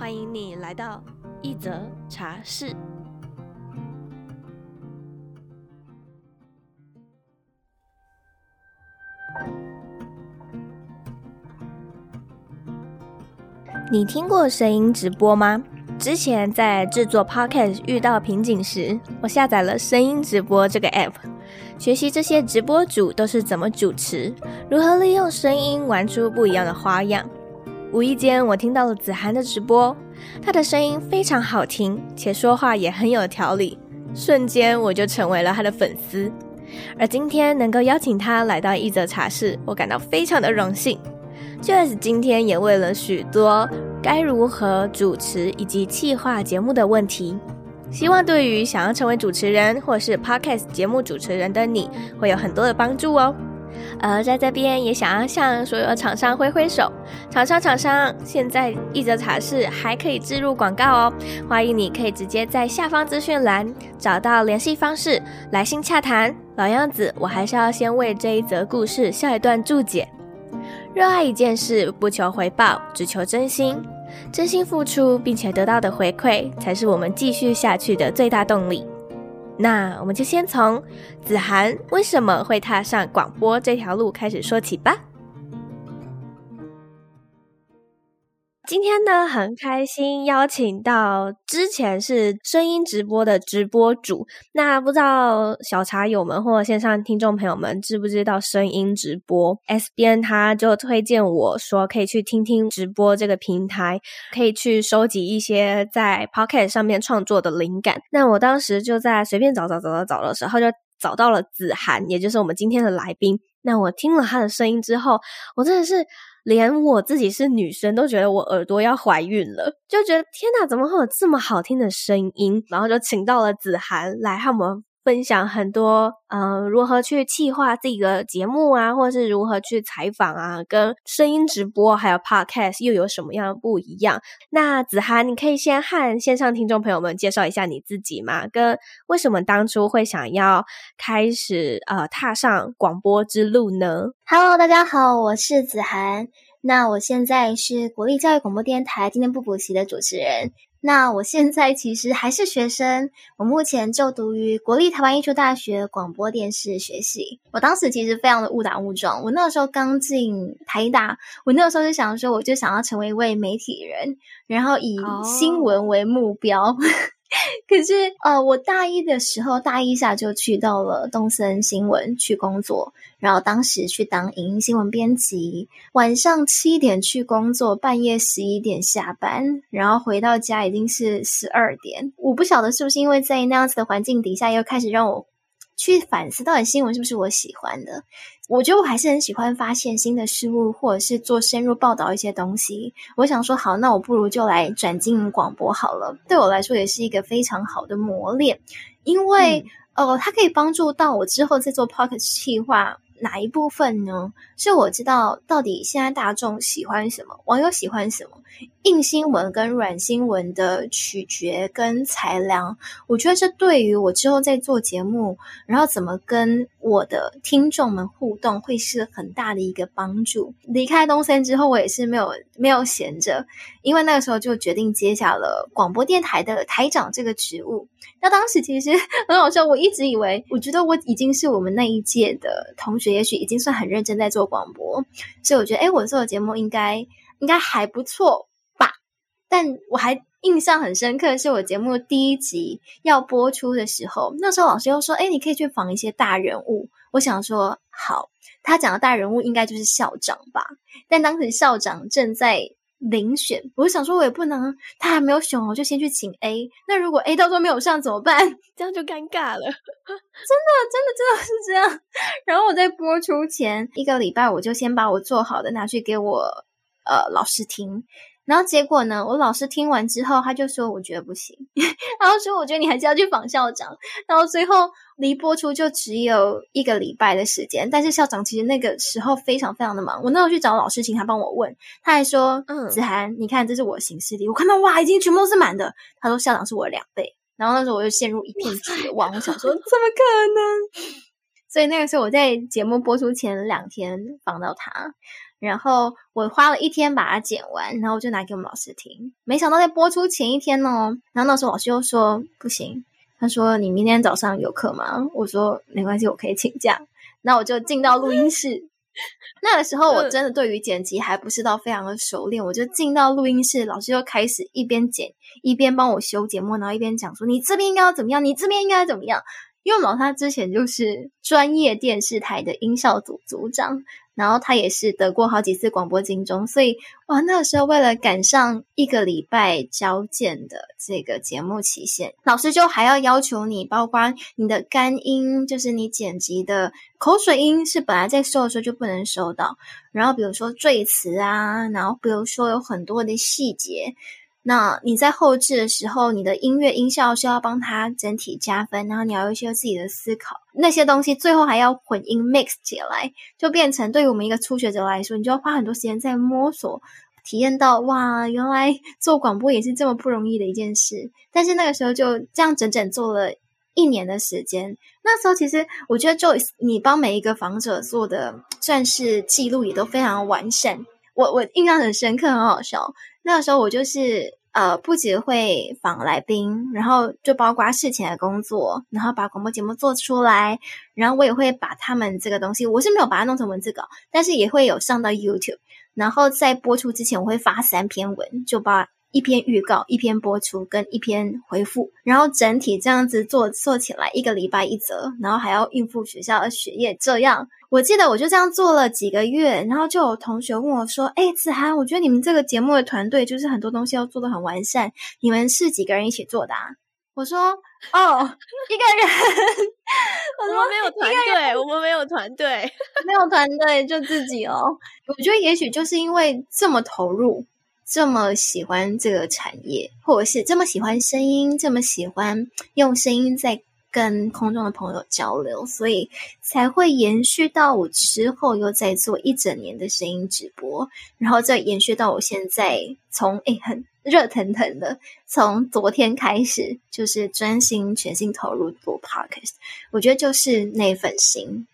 欢迎你来到一则茶室。你听过声音直播吗？之前在制作 podcast 遇到瓶颈时，我下载了声音直播这个 app， 学习这些直播主都是怎么主持，如何利用声音玩出不一样的花样。无意间我听到了子涵的直播，她的声音非常好听，且说话也很有条理，瞬间我就成为了她的粉丝。而今天能够邀请她来到一则茶室，我感到非常的荣幸。Joyce 今天也问了许多该如何主持以及企划节目的问题，希望对于想要成为主持人或是 podcast 节目主持人的你会有很多的帮助哦。而在这边也想要向所有厂商挥挥手，厂商，现在一则茶室还可以置入广告哦，欢迎你可以直接在下方资讯栏找到联系方式，来信洽谈。老样子，我还是要先为这一则故事下一段注解。热爱一件事，不求回报，只求真心，真心付出并且得到的回馈才是我们继续下去的最大动力。那我们就先从子涵为什么会踏上广播这条路开始说起吧。今天呢，很开心邀请到之前是声音直播的直播主，那不知道小茶友们或线上听众朋友们知不知道声音直播。 S 边他就推荐我说可以去听听直播这个平台，可以去收集一些在 Podcast 上面创作的灵感。那我当时就在随便找的时候就找到了子涵，也就是我们今天的来宾。那我听了他的声音之后，我真的是连我自己是女生都觉得我耳朵要怀孕了，就觉得天哪，怎么会有这么好听的声音。然后就请到了子涵来和我们分享很多如何去企划自己的节目啊，或是如何去采访啊，跟声音直播还有 podcast 又有什么样不一样。那子涵，你可以先和线上听众朋友们介绍一下你自己吗？跟为什么当初会想要开始踏上广播之路呢？ Hello， 大家好，我是子涵。那我现在是国立教育广播电台今天不补习的主持人。那我现在其实还是学生，我目前就读于国立台湾艺术大学广播电视学系。我当时其实非常的误打误撞，我那时候刚进台大，我那时候就想说我就想要成为一位媒体人，然后以新闻为目标。可是我大一的时候，大一下就去到了东森新闻去工作，然后当时去当影音新闻编辑，晚上7点去工作，半夜11点下班，然后回到家已经是12点。我不晓得是不是因为在那样子的环境底下，又开始让我去反思到底新闻是不是我喜欢的。我觉得我还是很喜欢发现新的事物，或者是做深入报道一些东西。我想说好，那我不如就来转进广播好了，对我来说也是一个非常好的磨练，因为它可以帮助到我之后在做 podcast 企划哪一部分呢？是我知道到底现在大众喜欢什么，网友喜欢什么，硬新闻跟软新闻的取决跟裁量，我觉得这对于我之后在做节目，然后怎么跟我的听众们互动，会是很大的一个帮助。离开东森之后，我也是没有闲着，因为那个时候就决定接下了广播电台的台长这个职务。那当时其实很好笑，我一直以为，我觉得我已经是我们那一届的同学，也许已经算很认真在做广播，所以我觉得我做的节目应该还不错吧。但我还印象很深刻，是我节目第一集要播出的时候，那时候老师又说你可以去访一些大人物。我想说好，他讲的大人物应该就是校长吧，但当时校长正在遴选，我想说我也不能，他还没有选，我就先去请 A， 那如果 A 到时候没有上怎么办？这样就尴尬了。真的是这样。然后我在播出前1个礼拜，我就先把我做好的拿去给我老师听，然后结果呢，我老师听完之后，他就说我觉得不行，然后说我觉得你还是要去访校长。然后最后离播出就只有一个礼拜的时间，但是校长其实那个时候非常非常的忙。我那时候去找老师，请他帮我问，他还说：“子涵，你看这是我行事历，我看到哇，已经全部都是满的。”他说校长是我的2倍。然后那时候我就陷入一片绝望，我想说怎么可能？所以那个时候我在节目播出前2天访到他。然后我花了1天把它剪完，然后我就拿给我们老师听。没想到在播出前1天哦，然后那时候老师又说不行，他说你明天早上有课吗？我说没关系，我可以请假。那我就进到录音室，那个时候我真的对于剪辑还不是到非常的熟练，我就进到录音室，老师就开始一边剪一边帮我修节目，然后一边讲说你这边应该要怎么样，你这边应该要怎么样。因为我们老师他之前就是专业电视台的音效组组长，然后他也是得过好几次广播金钟，所以哇，那个时候为了赶上1个礼拜交件的这个节目期限，老师就还要求你，包括你的干音，就是你剪辑的口水音是本来在收的时候就不能收到，然后比如说赘词啊，然后比如说有很多的细节，那你在后制的时候，你的音乐音效是要帮它整体加分，然后你要有一些自己的思考，那些东西最后还要混音 mix 起来，就变成对于我们一个初学者来说，你就要花很多时间在摸索，体验到哇，原来做广播也是这么不容易的一件事。但是那个时候就这样整整做了1年的时间。那时候其实我觉得 Joyce 你帮每一个访者做的算是记录也都非常完善，我印象很深刻，很好笑。那个时候我就是不仅会访来宾，然后就包括事前的工作，然后把广播节目做出来，然后我也会把他们这个东西，我是没有把它弄成文字稿，但是也会有上到 YouTube， 然后在播出之前我会发3篇文，就把1篇预告、1篇播出跟1篇回复，然后整体这样子做起来，1个礼拜1则，然后还要应付学校的学业。这样我记得我就这样做了几个月，然后就有同学问我说子涵，我觉得你们这个节目的团队就是很多东西要做得很完善，你们是几个人一起做的啊？我说一个人我们没有团队没有团队，就自己哦。我觉得也许就是因为这么投入，这么喜欢这个产业，或者是这么喜欢声音，这么喜欢用声音在跟空中的朋友交流，所以才会延续到我之后又在做1整年的声音直播，然后再延续到我现在从很热腾腾的从昨天开始就是专心全心投入做 podcast。 我觉得就是那份心。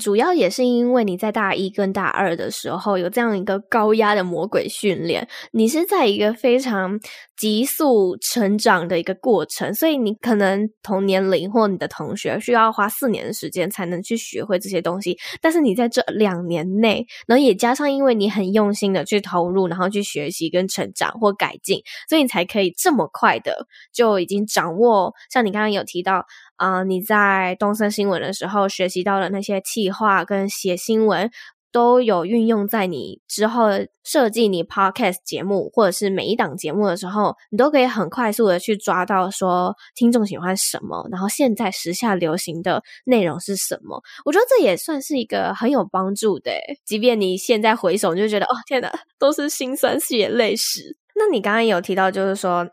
主要也是因为你在大1跟大2的时候有这样一个高压的魔鬼训练，你是在一个非常急速成长的一个过程，所以你可能同年龄或你的同学需要花4年的时间才能去学会这些东西，但是你在这2年内，然后也加上因为你很用心的去投入，然后去学习跟成长或改进，所以你才可以这么快的就已经掌握，像你刚刚有提到你在东森新闻的时候学习到的那些企划跟写新闻都有运用在你之后设计你 podcast 节目或者是每一档节目的时候，你都可以很快速的去抓到说听众喜欢什么，然后现在时下流行的内容是什么。我觉得这也算是一个很有帮助的，即便你现在回首你就觉得天哪，都是辛酸血泪史。那你刚刚有提到就是说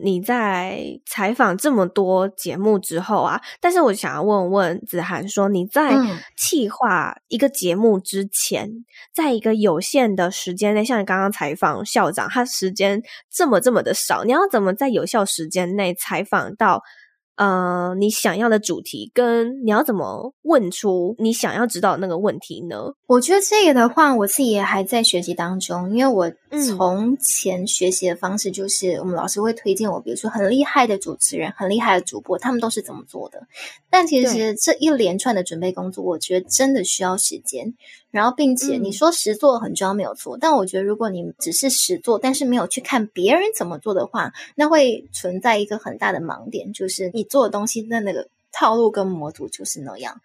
你在采访这么多节目之后啊，但是我想要问子涵说，你在企划一个节目之前，在一个有限的时间内，像你刚刚采访校长，他时间这么的少，你要怎么在有效时间内采访到你想要的主题，跟你要怎么问出你想要知道的那个问题呢？我觉得这个的话，我自己也还在学习当中，因为我从前学习的方式就是我们老师会推荐我，比如说很厉害的主持人、很厉害的主播，他们都是怎么做的。但其实这一连串的准备工作，我觉得真的需要时间。然后并且你说实做很重要没有错，但我觉得如果你只是实做但是没有去看别人怎么做的话，那会存在一个很大的盲点，就是你做的东西的那个套路跟模组就是那样。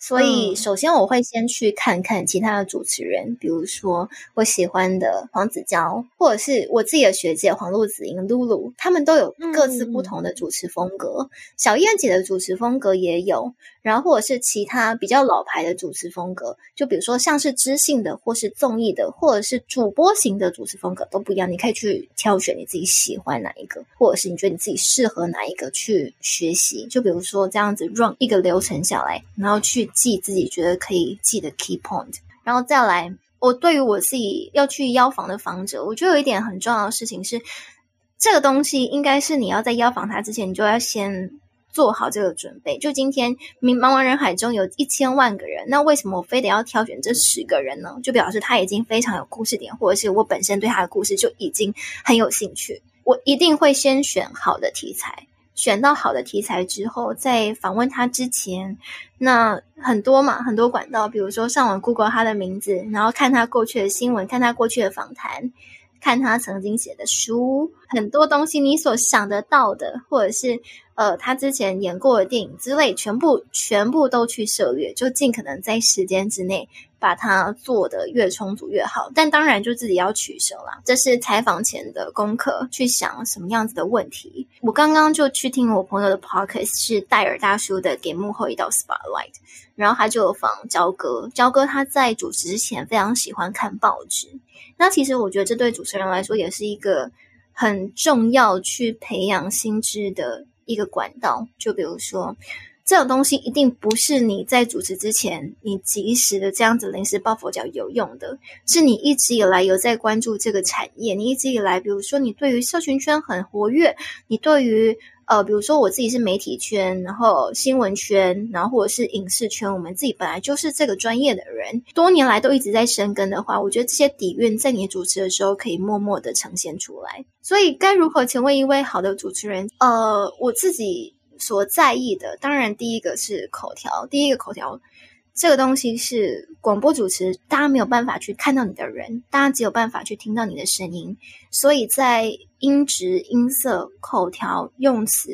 所以首先我会先去看看其他的主持人，比如说我喜欢的黄子佼，或者是我自己的学姐黄璐子莹、露露，他们都有各自不同的主持风格，小燕姐的主持风格也有，然后或者是其他比较老牌的主持风格，就比如说像是知性的或是综艺的或者是主播型的主持风格都不一样，你可以去挑选你自己喜欢哪一个，或者是你觉得你自己适合哪一个去学习。就比如说这样子 run 一个流程下来，然后去记自己觉得可以记的 key point。 然后再来，我对于我自己要去邀访的访者，我觉得有一点很重要的事情是，这个东西应该是你要在邀访他之前你就要先做好这个准备。就今天茫茫人海中有1000万个人，那为什么我非得要挑选这10个人呢？就表示他已经非常有故事点，或者是我本身对他的故事就已经很有兴趣。我一定会先选好的题材，选到好的题材之后，在访问他之前，那很多管道，比如说上网 Google 他的名字，然后看他过去的新闻，看他过去的访谈，看他曾经写的书，很多东西你所想得到的，或者是他之前演过的电影之类，全部都去涉猎，就尽可能在时间之内把它做得越充足越好。但当然就自己要取舍啦，这是采访前的功课，去想什么样子的问题。我刚刚就去听我朋友的 podcast 是戴尔大叔的给幕后一道 spotlight， 然后他就有访焦哥，他在主持之前非常喜欢看报纸，那其实我觉得这对主持人来说也是一个很重要去培养心智的一个管道。就比如说这种东西一定不是你在主持之前你及时的这样子临时抱佛脚有用的，是你一直以来有在关注这个产业，你一直以来比如说你对于社群圈很活跃，你对于比如说我自己是媒体圈，然后新闻圈，然后或者是影视圈，我们自己本来就是这个专业的人，多年来都一直在深耕的话，我觉得这些底蕴在你主持的时候可以默默的呈现出来。所以该如何成为一位好的主持人，我自己所在意的，当然第一个是口条。第一个口条这个东西是广播主持大家没有办法去看到你的人，大家只有办法去听到你的声音，所以在音质、音色、口条、用词、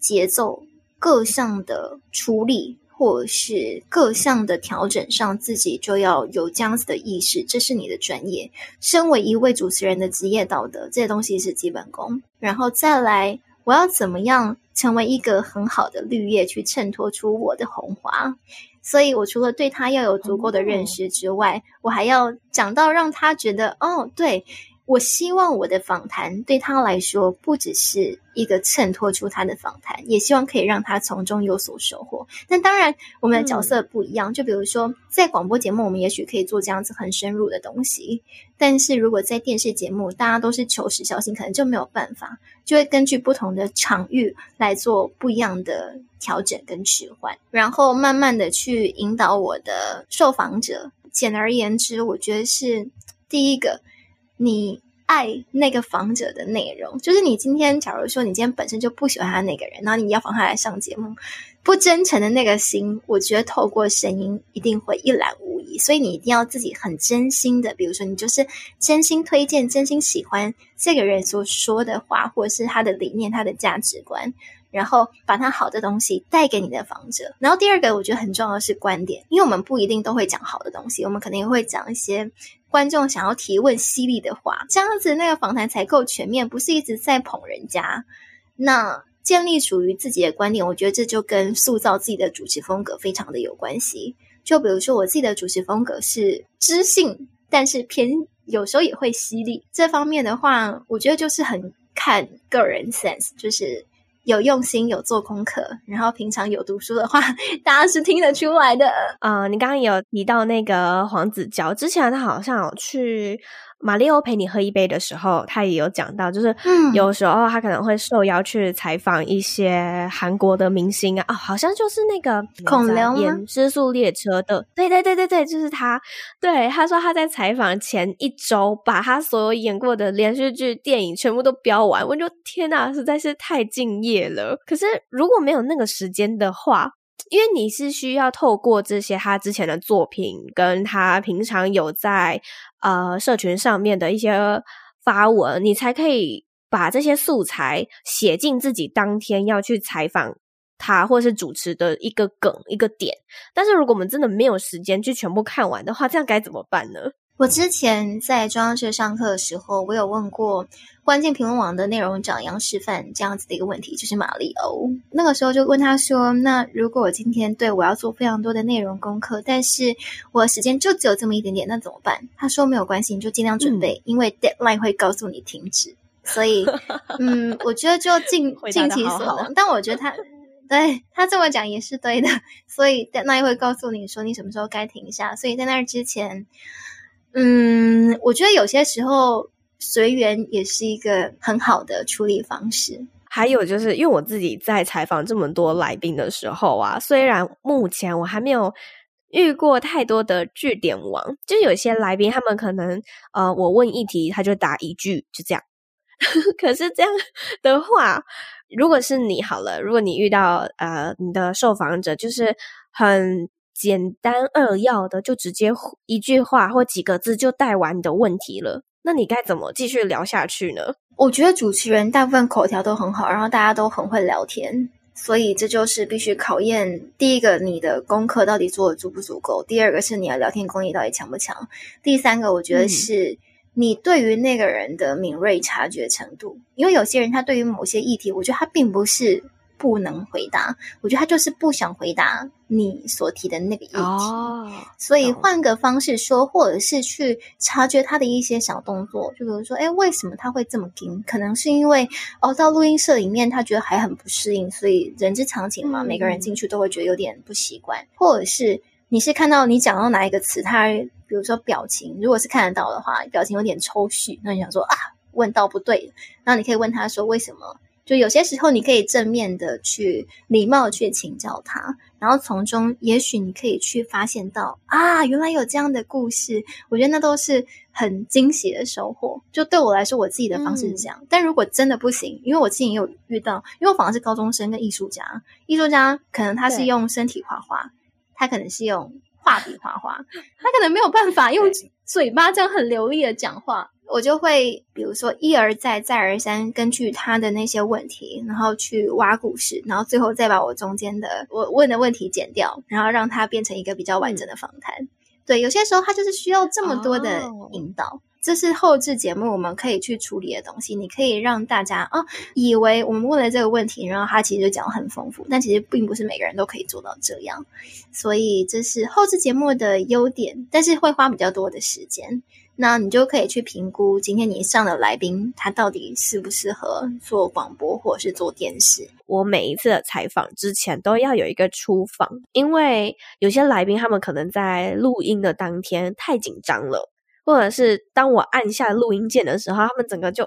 节奏各项的处理或者是各项的调整上，自己就要有这样子的意识，这是你的专业，身为一位主持人的职业道德，这些东西是基本功。然后再来，我要怎么样成为一个很好的绿叶去衬托出我的红花，所以我除了对他要有足够的认识之外，我还要讲到让他觉得对，我希望我的访谈对他来说不只是一个衬托出他的访谈，也希望可以让他从中有所收获。但当然我们的角色不一样，就比如说在广播节目我们也许可以做这样子很深入的东西，但是如果在电视节目大家都是求实效性，可能就没有办法，就会根据不同的场域来做不一样的调整跟置换，然后慢慢的去引导我的受访者。简而言之，我觉得是第一个，你爱那个访者的内容，就是你今天假如说你今天本身就不喜欢他那个人，然后你邀访他来上节目，不真诚的那个心，我觉得透过声音一定会一览无遗。所以你一定要自己很真心的，比如说你就是真心推荐、真心喜欢这个人所说的话，或者是他的理念、他的价值观，然后把它好的东西带给你的访者。然后第二个我觉得很重要的是观点，因为我们不一定都会讲好的东西，我们可能也会讲一些观众想要提问犀利的话，这样子那个访谈才够全面，不是一直在捧人家。那建立属于自己的观点，我觉得这就跟塑造自己的主持风格非常的有关系。就比如说我自己的主持风格是知性，但是偏有时候也会犀利，这方面的话我觉得就是很看个人 sense， 就是有用心，有做功课，然后平常有读书的话，大家是听得出来的。你刚刚也有提到那个黄子佼，之前他好像有去马里欧陪你喝一杯的时候，他也有讲到，就是有时候他可能会受邀去采访一些韩国的明星啊，好像就是那个孔刘演《失速列车》的，对，就是他。对，他说他在采访前1周把他所有演过的连续剧、电影全部都标完，我就天哪，实在是太敬业了。可是如果没有那个时间的话，因为你是需要透过这些他之前的作品跟他平常有在社群上面的一些发文，你才可以把这些素材写进自己当天要去采访他或是主持的一个梗一个点。但是如果我们真的没有时间去全部看完的话，这样该怎么办呢？我之前在中央社上课的时候，我有问过关键评论网的内容长杨示范这样子的一个问题，就是马里欧。那个时候就问他说，那如果我今天我要做非常多的内容功课，但是我的时间就只有这么一点点，那怎么办？他说没有关系，你就尽量准备，因为 deadline 会告诉你停止。所以我觉得就尽其所能。但我觉得他这么讲也是对的，所以 deadline 会告诉你说你什么时候该停下。所以在那之前我觉得有些时候随缘也是一个很好的处理方式。还有就是因为我自己在采访这么多来宾的时候啊，虽然目前我还没有遇过太多的句点王，就有些来宾他们可能我问一题他就答一句就这样可是这样的话，如果是你好了，如果你遇到你的受访者就是很简单扼要的就直接一句话或几个字就带完你的问题了，那你该怎么继续聊下去呢？我觉得主持人大部分口条都很好，然后大家都很会聊天，所以这就是必须考验，第一个你的功课到底做得足不足够，第二个是你的聊天功力到底强不强，第三个我觉得是你对于那个人的敏锐察觉程度。因为有些人他对于某些议题，我觉得他并不是不能回答，我觉得他就是不想回答你所提的那个议题，所以换个方式说，或者是去察觉他的一些小动作，就比如说为什么他会这么硬，可能是因为到录音室里面他觉得还很不适应，所以人之常情嘛，每个人进去都会觉得有点不习惯，或者是你是看到你讲到哪一个词，他比如说表情，如果是看得到的话，表情有点抽搐，那你想说问到不对，然后你可以问他说为什么。就有些时候你可以正面的去礼貌去请教他，然后从中也许你可以去发现到原来有这样的故事，我觉得那都是很惊喜的收获。就对我来说我自己的方式是这样，但如果真的不行，因为我之前也有遇到，因为我反而是高中生跟艺术家可能他是用身体画画，他可能是用画笔画画，他可能没有办法用嘴巴这样很流利的讲话，我就会比如说一而再再而三根据他的那些问题，然后去挖故事，然后最后再把我中间的我问的问题剪掉，然后让它变成一个比较完整的访谈。对，有些时候它就是需要这么多的引导，这是后制节目我们可以去处理的东西。你可以让大家以为我们问了这个问题，然后他其实就讲很丰富，但其实并不是每个人都可以做到这样，所以这是后制节目的优点，但是会花比较多的时间。那你就可以去评估今天你上的来宾他到底适不适合做广播或者是做电视。我每一次的采访之前都要有一个初访，因为有些来宾他们可能在录音的当天太紧张了，或者是当我按下录音键的时候，他们整个就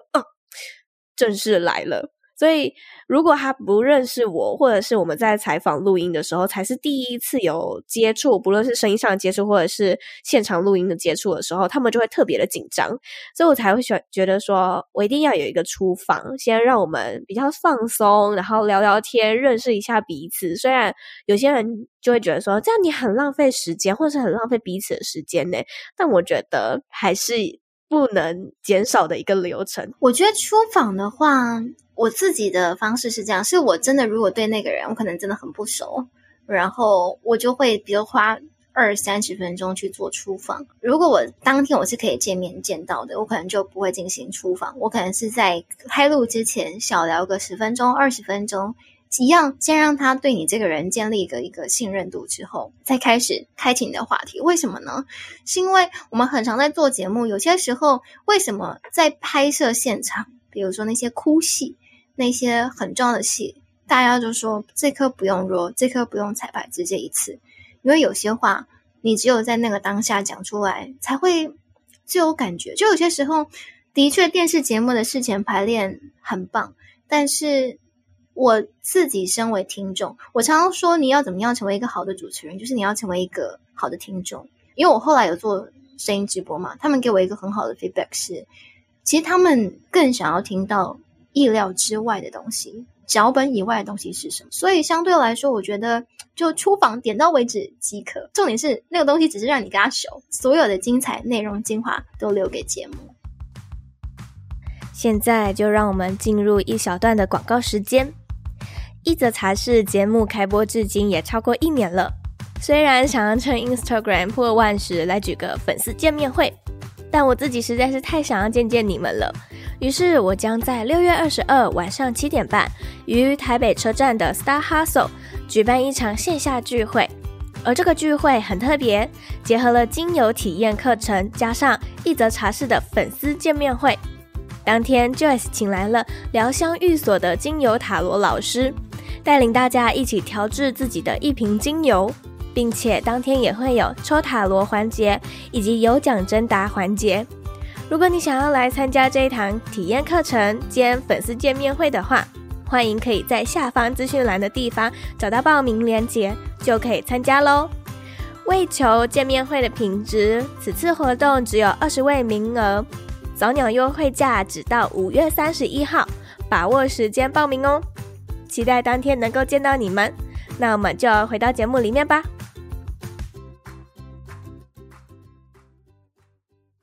正式来了。所以如果他不认识我，或者是我们在采访录音的时候才是第一次有接触，不论是声音上的接触或者是现场录音的接触的时候，他们就会特别的紧张，所以我才会觉得说我一定要有一个初访，先让我们比较放松，然后聊聊天，认识一下彼此。虽然有些人就会觉得说这样你很浪费时间，或者是很浪费彼此的时间呢，但我觉得还是不能减少的一个流程。我觉得初访的话，我自己的方式是这样，是我真的如果对那个人我可能真的很不熟，然后我就会比如花20-30分钟去做初访。如果我当天我是可以见面见到的，我可能就不会进行初访，我可能是在开录之前小聊个10分钟20分钟，一样先让他对你这个人建立一个信任度之后，再开始开启你的话题。为什么呢？是因为我们很常在做节目，有些时候为什么在拍摄现场，比如说那些哭戏，那些很重要的戏，大家就说这颗不用揉，这颗不用彩排，直接一次。因为有些话你只有在那个当下讲出来才会最有感觉。就有些时候的确电视节目的事前排练很棒，但是我自己身为听众，我常常说你要怎么样成为一个好的主持人，就是你要成为一个好的听众。因为我后来有做声音直播嘛，他们给我一个很好的 feedback 是，其实他们更想要听到意料之外的东西，脚本以外的东西是什么？所以相对来说，我觉得就出访点到为止即可。重点是那个东西只是让你跟他熟，所有的精彩内容精华都留给节目。现在就让我们进入一小段的广告时间。一则茶室节目开播至今也超过1年了，虽然想要趁 Instagram 破万时来举个粉丝见面会，但我自己实在是太想要见见你们了。于是我将在6月22日晚上7点半于台北车站的 Star Hustle 举办一场线下聚会，而这个聚会很特别，结合了精油体验课程加上一则茶室的粉丝见面会。当天 Joyce 请来了疗香寓所的精油塔罗老师，带领大家一起调制自己的一瓶精油，并且当天也会有抽塔罗环节以及有奖征答环节。如果你想要来参加这一堂体验课程兼粉丝见面会的话，欢迎可以在下方资讯栏的地方找到报名链接，就可以参加咯。为求见面会的品质，此次活动只有20位名额，早鸟优惠价直到5月31日，把握时间报名哦。期待当天能够见到你们，那我们就回到节目里面吧。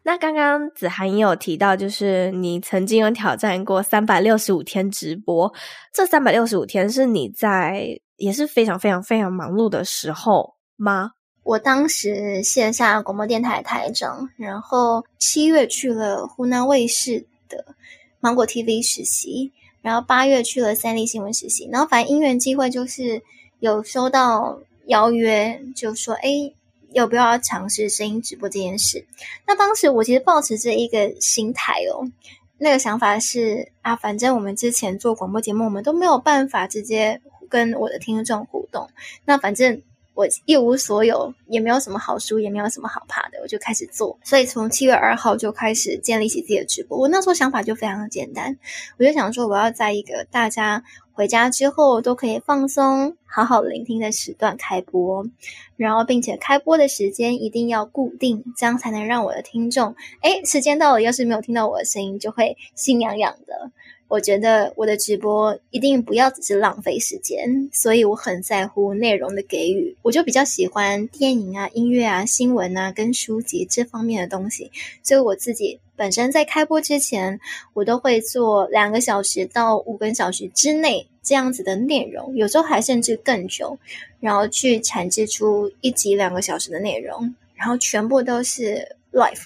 那刚刚子涵也有提到，就是你曾经有挑战过365天直播，这365天是你在也是非常非常非常忙碌的时候吗？我当时线下广播电台台长，然后7月去了湖南卫视的芒果 TV 实习，然后8月去了三立新闻实习，然后反正因缘机会就是有收到邀约，就说要不要尝试声音直播这件事。那当时我其实抱持着一个心态那个想法是反正我们之前做广播节目我们都没有办法直接跟我的听众互动，那反正我一无所有，也没有什么好输，也没有什么好怕的，我就开始做。所以从7月2号就开始建立起自己的直播。我那时候想法就非常的简单，我就想说我要在一个大家回家之后都可以放松好好聆听的时段开播，然后并且开播的时间一定要固定，这样才能让我的听众时间到了要是没有听到我的声音就会心痒痒的。我觉得我的直播一定不要只是浪费时间，所以我很在乎内容的给予。我就比较喜欢电影啊、音乐啊、新闻啊跟书籍这方面的东西，所以我自己本身在开播之前我都会做2个小时到5个小时之内这样子的内容，有时候还甚至更久，然后去产制出1集2个小时的内容，然后全部都是 live。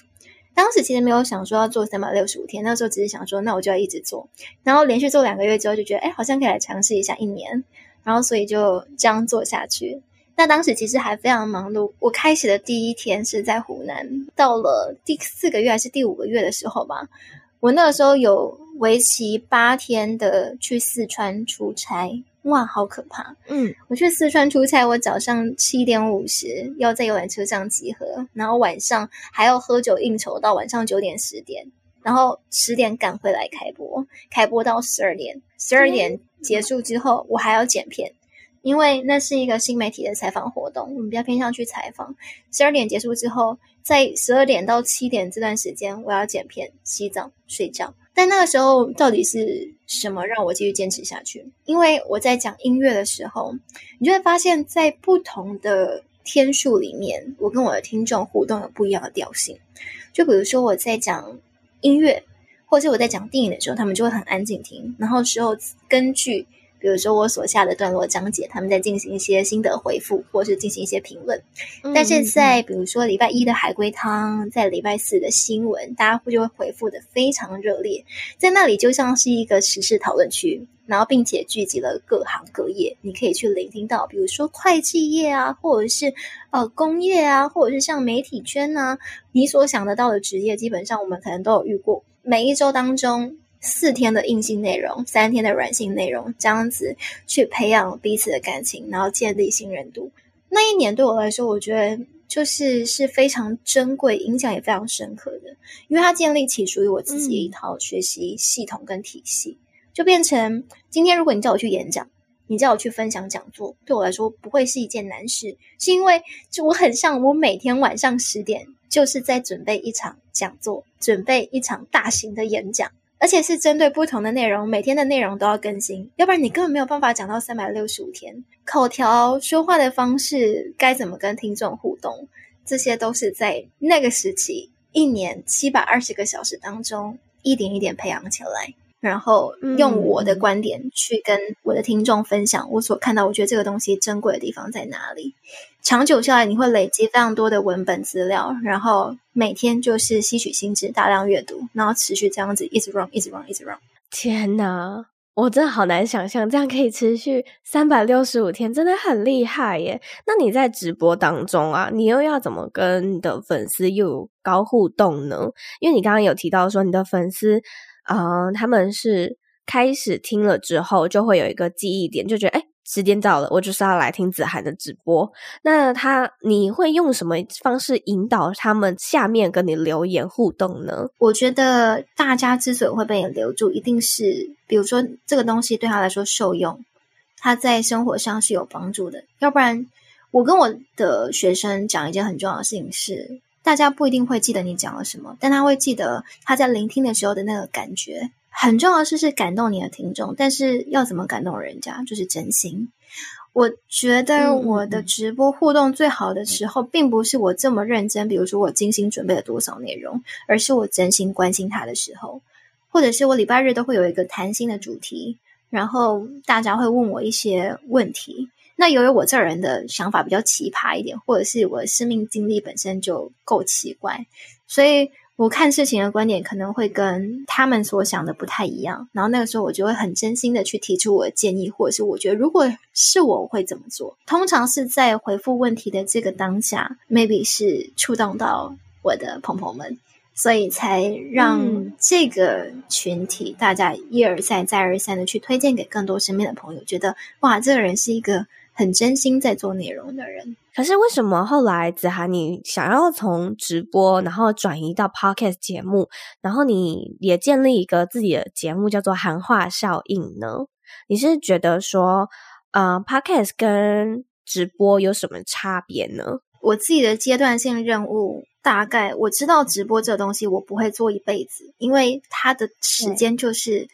当时其实没有想说要做365天，那时候只是想说那我就要一直做，然后连续做2个月之后就觉得好像可以来尝试一下1年，然后所以就这样做下去。那当时其实还非常忙碌，我开始的第一天是在湖南，到了第4个月还是第5个月的时候吧，我那个时候有为期8天的去四川出差。哇，好可怕！我去四川出差，我早上7:50要在游览车上集合，然后晚上还要喝酒应酬到晚上9点10点，然后10点赶回来开播，开播到12点，12点结束之后我还要剪片，因为那是一个新媒体的采访活动，我们比较偏向去采访。12点结束之后，在12点到7点这段时间，我要剪片、洗澡、睡觉。但那个时候到底是什么让我继续坚持下去？因为我在讲音乐的时候，你就会发现在不同的天数里面，我跟我的听众互动有不一样的调性。就比如说我在讲音乐，或者是我在讲电影的时候，他们就会很安静听，然后之后根据比如说我所下的段落章节，他们在进行一些心得回复或是进行一些评论。但是在比如说礼拜1的海龟汤，在礼拜4的新闻，大家就会回复的非常热烈，在那里就像是一个时事讨论区，然后并且聚集了各行各业，你可以去聆听到比如说会计业啊，或者是工业啊，或者是像媒体圈啊，你所想得到的职业基本上我们可能都有遇过。每一周当中4天的硬性内容，3天的软性内容，这样子去培养彼此的感情，然后建立信任度。那一年对我来说，我觉得是非常珍贵，影响也非常深刻的，因为它建立起属于我自己一套学习系统跟体系，就变成今天如果你叫我去演讲，你叫我去分享讲座，对我来说不会是一件难事，是因为就我很像我每天晚上10点就是在准备一场讲座，准备一场大型的演讲。而且是针对不同的内容，每天的内容都要更新，要不然你根本没有办法讲到365天。口条、说话的方式，该怎么跟听众互动，这些都是在那个时期，1年720个小时当中，一点一点培养起来。然后用我的观点去跟我的听众分享我所看到我觉得这个东西珍贵的地方在哪里。长久下来你会累积非常多的文本资料，然后每天就是吸取新知，大量阅读，然后持续这样子一直 run 一直 run 一直 run。 天哪，我真的好难想象这样可以持续365天，真的很厉害耶。那你在直播当中啊，你又要怎么跟你的粉丝又有高互动呢？因为你刚刚有提到说你的粉丝他们是开始听了之后就会有一个记忆点，就觉得时间到了，我就是要来听子涵的直播。那你会用什么方式引导他们下面跟你留言互动呢？我觉得大家之所以会被你留住，一定是比如说这个东西对他来说受用，他在生活上是有帮助的。要不然我跟我的学生讲一件很重要的事情是，大家不一定会记得你讲了什么，但他会记得他在聆听的时候的那个感觉。很重要的是感动你的听众，但是要怎么感动人家，就是真心。我觉得我的直播互动最好的时候并不是我这么认真，比如说我精心准备了多少内容，而是我真心关心他的时候，或者是我礼拜日都会有一个谈心的主题，然后大家会问我一些问题。那由于我这人的想法比较奇葩一点，或者是我的生命经历本身就够奇怪，所以我看事情的观点可能会跟他们所想的不太一样，然后那个时候我就会很真心的去提出我的建议，或者是我觉得如果是我会怎么做。通常是在回复问题的这个当下 maybe 是触动到我的朋友们，所以才让这个群体大家一而再再而三的去推荐给更多身边的朋友，觉得哇，这个人是一个很真心在做内容的人。可是为什么后来子涵你想要从直播然后转移到 podcast 节目，然后你也建立一个自己的节目叫做韩化效应呢？你是觉得说podcast 跟直播有什么差别呢？我自己的阶段性任务大概我知道直播这东西我不会做一辈子，因为它的时间就是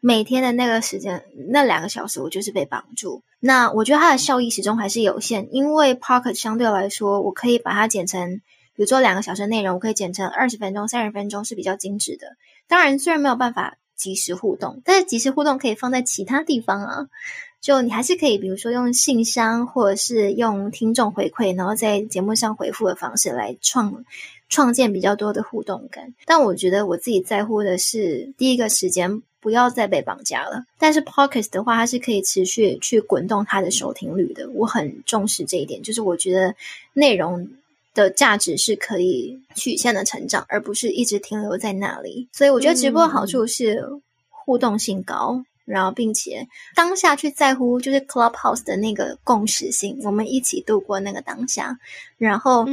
每天的那个时间，那2个小时我就是被绑住。那我觉得它的效益始终还是有限，因为 Pocket 相对来说我可以把它剪成比如说2个小时的内容，我可以剪成20分钟30分钟是比较精致的。当然虽然没有办法即时互动，但是即时互动可以放在其他地方啊，就你还是可以比如说用信箱或者是用听众回馈，然后在节目上回复的方式来创建比较多的互动感。但我觉得我自己在乎的是第一个时间不要再被绑架了，但是 Podcast 的话它是可以持续去滚动它的收听率的，我很重视这一点，就是我觉得内容的价值是可以曲线的成长，而不是一直停留在那里。所以我觉得直播的好处是互动性高，然后并且当下去在乎就是 Clubhouse 的那个共识性，我们一起度过那个当下，然后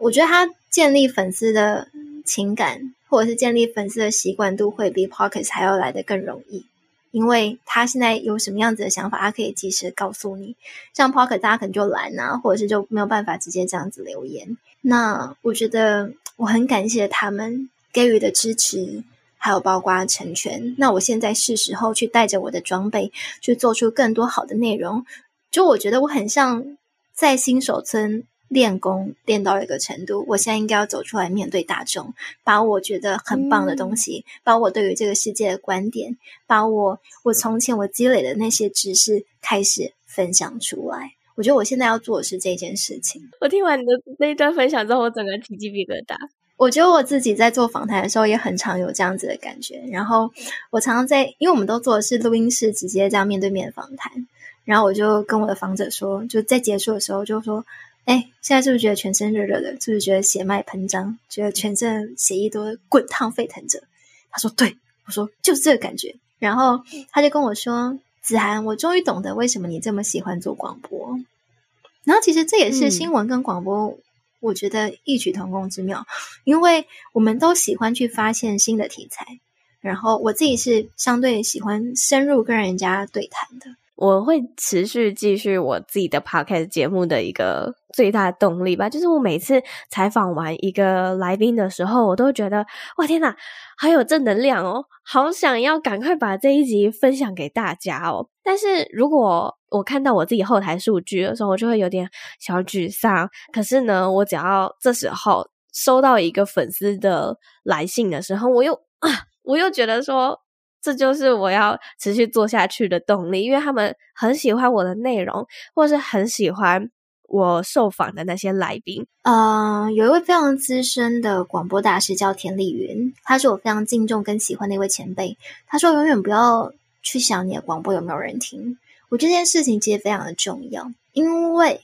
我觉得它建立粉丝的情感或者是建立粉丝的习惯度会比 Podcast 还要来得更容易，因为他现在有什么样子的想法他可以及时告诉你，像 Podcast 大家可能就懒啊，或者是就没有办法直接这样子留言。那我觉得我很感谢他们给予的支持还有包括成全，那我现在是时候去带着我的装备去做出更多好的内容。就我觉得我很像在新手村练功练到一个程度，我现在应该要走出来面对大众，把我觉得很棒的东西，把我对于这个世界的观点，把我从前我积累的那些知识开始分享出来。我觉得我现在要做的是这件事情。我听完你的那一段分享之后，我整个起鸡皮疙瘩。我觉得我自己在做访谈的时候也很常有这样子的感觉，然后我常常在，因为我们都做的是录音室直接这样面对面访谈，然后我就跟我的访者说，就在结束的时候就说现在是不是觉得全身热热的，是不是觉得血脉喷张，觉得全身血液都滚烫沸腾着？他说对，我说就是这个感觉。然后他就跟我说，子涵，我终于懂得为什么你这么喜欢做广播。然后其实这也是新闻跟广播我觉得异曲同工之妙，因为我们都喜欢去发现新的题材，然后我自己是相对喜欢深入跟人家对谈的。我会持续继续我自己的 podcast 节目的一个最大的动力吧，就是我每次采访完一个来宾的时候，我都觉得哇天哪，好有正能量哦，好想要赶快把这一集分享给大家哦。但是如果我看到我自己后台数据的时候，我就会有点小沮丧。可是呢，我只要这时候收到一个粉丝的来信的时候，我又觉得说这就是我要持续做下去的动力，因为他们很喜欢我的内容，或是很喜欢我受访的那些来宾。有一位非常资深的广播大师叫田丽云，他是我非常敬重跟喜欢的一位前辈，他说永远不要去想你的广播有没有人听。我这件事情其实非常的重要，因为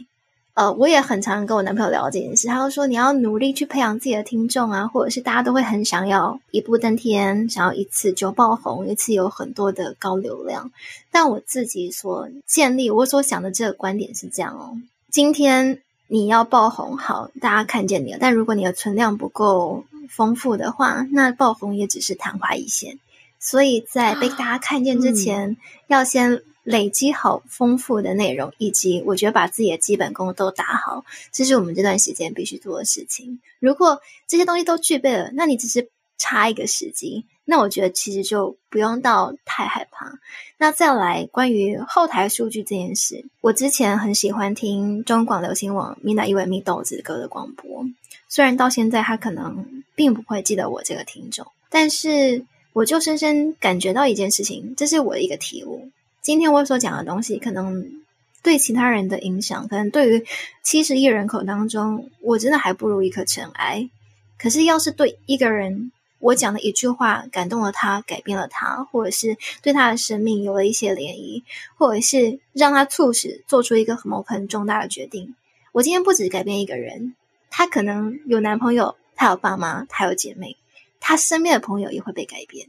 我也很常跟我男朋友聊这件事，他就说你要努力去培养自己的听众啊，或者是大家都会很想要一步登天，想要一次就爆红，一次有很多的高流量。但我自己所建立我所想的这个观点是这样哦，今天你要爆红好，大家看见你了，但如果你的存量不够丰富的话，那爆红也只是昙花一现。所以在被大家看见之前，要先累积好丰富的内容，以及我觉得把自己的基本功都打好，这是我们这段时间必须做的事情。如果这些东西都具备了，那你只是差一个时机，那我觉得其实就不用到太害怕。那再来关于后台数据这件事，我之前很喜欢听中广流行网咪娜一维咪豆子哥的广播，虽然到现在他可能并不会记得我这个听众，但是我就深深感觉到一件事情，这是我的一个体悟。今天我所讲的东西可能对其他人的影响，可能对于70亿人口当中我真的还不如一颗尘埃，可是要是对一个人我讲的一句话感动了他，改变了他，或者是对他的生命有了一些涟漪，或者是让他促使做出一个某很重大的决定，我今天不只改变一个人，他可能有男朋友，他有爸妈，他有姐妹，他身边的朋友也会被改变。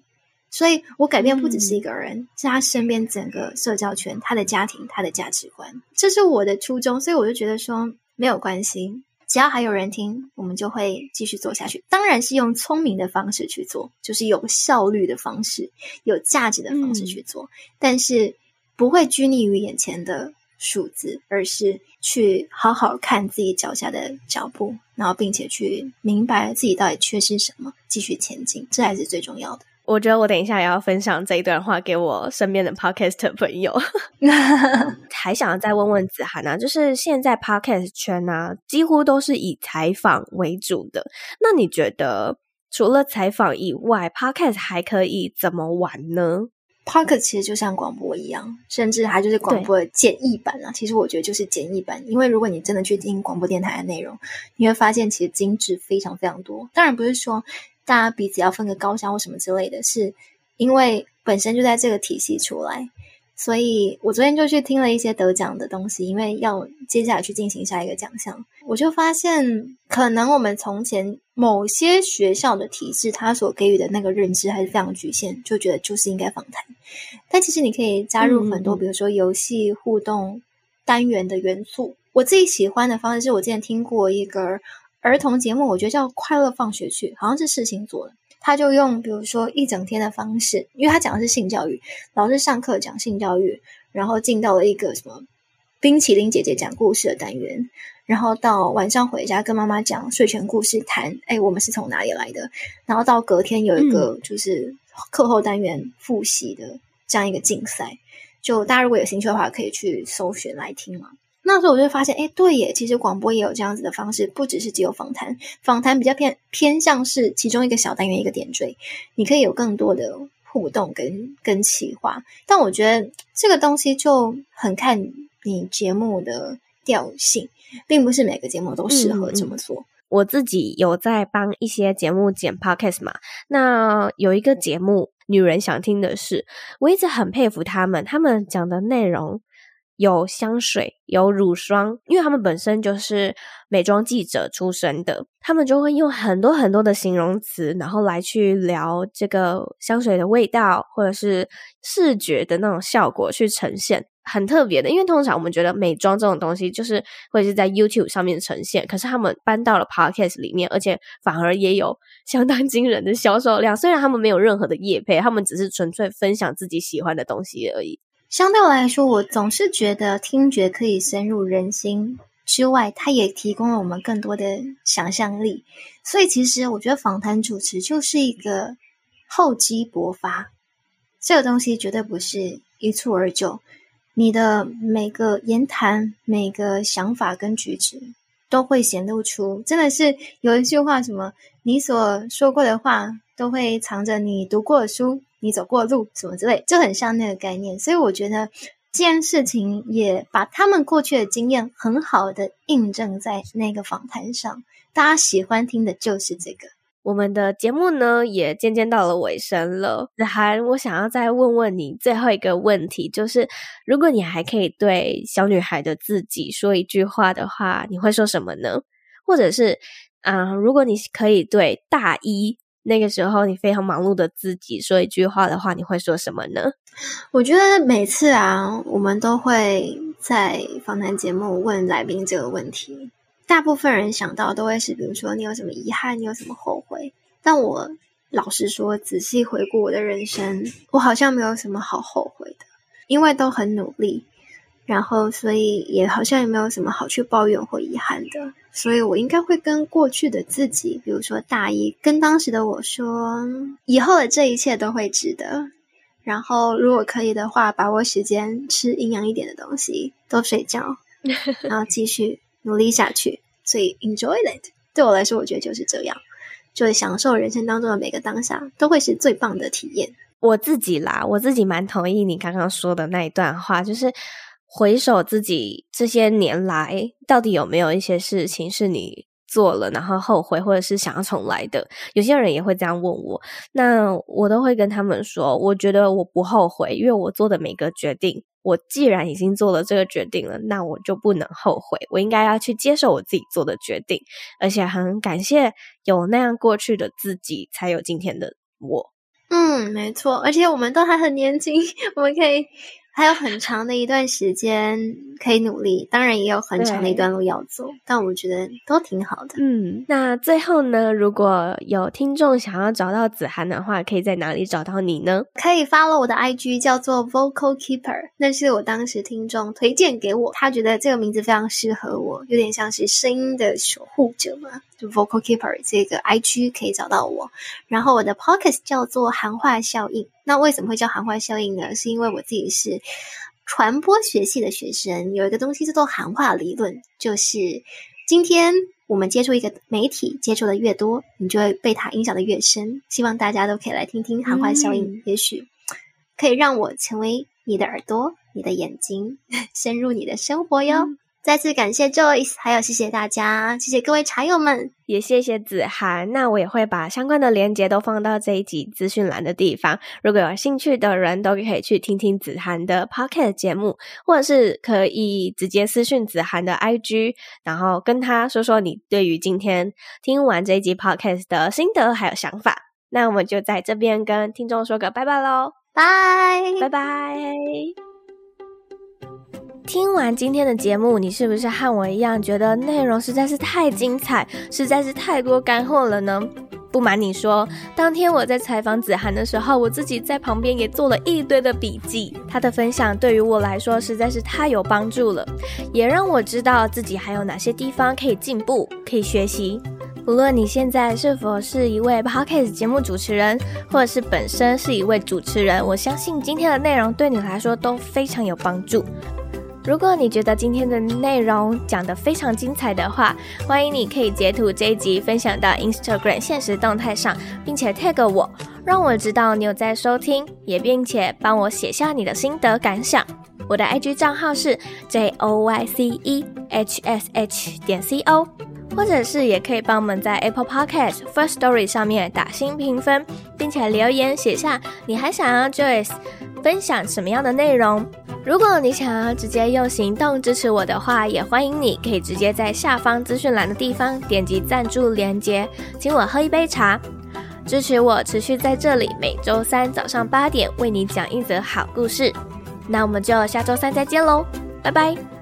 所以我改变不只是一个人，是他身边整个社交圈，他的家庭，他的价值观，这是我的初衷。所以我就觉得说没有关系，只要还有人听，我们就会继续做下去，当然是用聪明的方式去做，就是有效率的方式，有价值的方式去做，但是不会拘泥于眼前的数字，而是去好好看自己脚下的脚步，然后并且去明白自己到底缺失什么，继续前进，这还是最重要的。我觉得我等一下也要分享这一段话给我身边的 podcast 朋友。还想再问问子涵啊，就是现在 podcast 圈啊几乎都是以采访为主的，那你觉得除了采访以外 podcast 还可以怎么玩呢？ podcast 其实就像广播一样，甚至它就是广播的简易版啊。其实我觉得就是简易版，因为如果你真的去听广播电台的内容，你会发现其实精致非常非常多。当然不是说大家彼此要分个高下或什么之类的，是因为本身就在这个体系出来，所以我昨天就去听了一些得奖的东西，因为要接下来去进行下一个奖项，我就发现可能我们从前某些学校的体制它所给予的那个认知还是非常局限，就觉得就是应该访谈，但其实你可以加入很多比如说游戏互动单元的元素。我自己喜欢的方式是我之前听过一个儿童节目，我觉得叫快乐放学去，好像是世新做的，他就用比如说一整天的方式，因为他讲的是性教育，老师上课讲性教育，然后进到了一个什么冰淇淋姐姐讲故事的单元，然后到晚上回家跟妈妈讲睡前故事，谈我们是从哪里来的，然后到隔天有一个就是课后单元复习的这样一个竞赛，就大家如果有兴趣的话可以去搜寻来听嘛。那时候我就发现对耶，其实广播也有这样子的方式，不只是只有访谈，访谈比较偏向是其中一个小单元一个点缀，你可以有更多的互动跟企划。但我觉得这个东西就很看你节目的调性，并不是每个节目都适合这么做。我自己有在帮一些节目剪 podcast 嘛，那有一个节目女人想听的事，我一直很佩服他们讲的内容有香水，有乳霜，因为他们本身就是美妆记者出身的，他们就会用很多很多的形容词，然后来去聊这个香水的味道，或者是视觉的那种效果去呈现，很特别的。因为通常我们觉得美妆这种东西就是会是在 YouTube 上面呈现，可是他们搬到了 Podcast 里面，而且反而也有相当惊人的销售量，虽然他们没有任何的业配，他们只是纯粹分享自己喜欢的东西而已。相对来说，我总是觉得听觉可以深入人心之外，它也提供了我们更多的想象力，所以其实我觉得访谈主持就是一个厚积薄发，这个东西绝对不是一蹴而就，你的每个言谈，每个想法跟举止都会显露出，真的是有一句话什么，你所说过的话都会藏着你读过的书，你走过路什么之类，就很像那个概念。所以我觉得这件事情也把他们过去的经验很好的印证在那个访谈上，大家喜欢听的就是这个。我们的节目呢也渐渐到了尾声了，子涵，我想要再问问你最后一个问题，就是如果你还可以对小女孩的自己说一句话的话，你会说什么呢？或者是如果你可以对大一那个时候你非常忙碌的自己说一句话的话，你会说什么呢？我觉得每次我们都会在访谈节目问来宾这个问题，大部分人想到都会是比如说你有什么遗憾，你有什么后悔，但我老实说仔细回顾我的人生，我好像没有什么好后悔的，因为都很努力，然后所以也好像也没有什么好去抱怨或遗憾的。所以我应该会跟过去的自己，比如说大一，跟当时的我说，以后的这一切都会值得，然后如果可以的话把握时间，吃营养一点的东西，多睡觉，然后继续努力下去。所以 enjoy it， 对我来说我觉得就是这样，就是享受人生当中的每个当下，都会是最棒的体验。我自己蛮同意你刚刚说的那一段话，就是回首自己这些年来到底有没有一些事情是你做了然后后悔或者是想要重来的。有些人也会这样问我，那我都会跟他们说我觉得我不后悔，因为我做的每个决定，我既然已经做了这个决定了，那我就不能后悔，我应该要去接受我自己做的决定，而且很感谢有那样过去的自己才有今天的我。没错，而且我们都还很年轻，我们可以还有很长的一段时间可以努力，当然也有很长的一段路要走，但我觉得都挺好的。那最后呢，如果有听众想要找到子涵的话，可以在哪里找到你呢？可以 follow 我的 IG 叫做 Vocal Keeper， 那是我当时听众推荐给我，他觉得这个名字非常适合我，有点像是声音的守护者嘛，就 Vocal Keeper 这个 IG 可以找到我。然后我的 podcast 叫做含化效应，那为什么会叫含化效应呢？是因为我自己是传播学系的学生，有一个东西叫做含化理论，就是今天我们接触一个媒体接触的越多，你就会被它影响的越深。希望大家都可以来听听含化效应，也许可以让我成为你的耳朵，你的眼睛，深入你的生活哟。再次感谢 Joyce， 还有谢谢大家，谢谢各位茶友们，也谢谢子涵。那我也会把相关的连结都放到这一集资讯栏的地方，如果有兴趣的人都可以去听听子涵的 Podcast 节目，或者是可以直接私讯子涵的 IG， 然后跟他说说你对于今天听完这一集 Podcast 的心得还有想法。那我们就在这边跟听众说个拜拜咯，拜拜。听完今天的节目，你是不是和我一样觉得内容实在是太精彩，实在是太多干货了呢？不瞒你说，当天我在采访子涵的时候，我自己在旁边也做了一堆的笔记，她的分享对于我来说实在是太有帮助了，也让我知道自己还有哪些地方可以进步，可以学习。无论你现在是否是一位 Podcast 节目主持人，或者是本身是一位主持人，我相信今天的内容对你来说都非常有帮助。如果你觉得今天的内容讲得非常精彩的话，欢迎你可以截图这一集分享到 Instagram 限时动态上，并且 tag 我，让我知道你有在收听，也并且帮我写下你的心得感想。我的 IG 账号是 joycehsh.co， 或者是也可以帮我们在 Apple Podcast First Story 上面打星评分，并且留言写下你还想要 Joyce 分享什么样的内容。如果你想要直接用行动支持我的话，也欢迎你可以直接在下方资讯栏的地方点击赞助连结，请我喝一杯茶，支持我持续在这里每周三早上8点为你讲一则好故事。那我们就下周三再见咯，拜拜。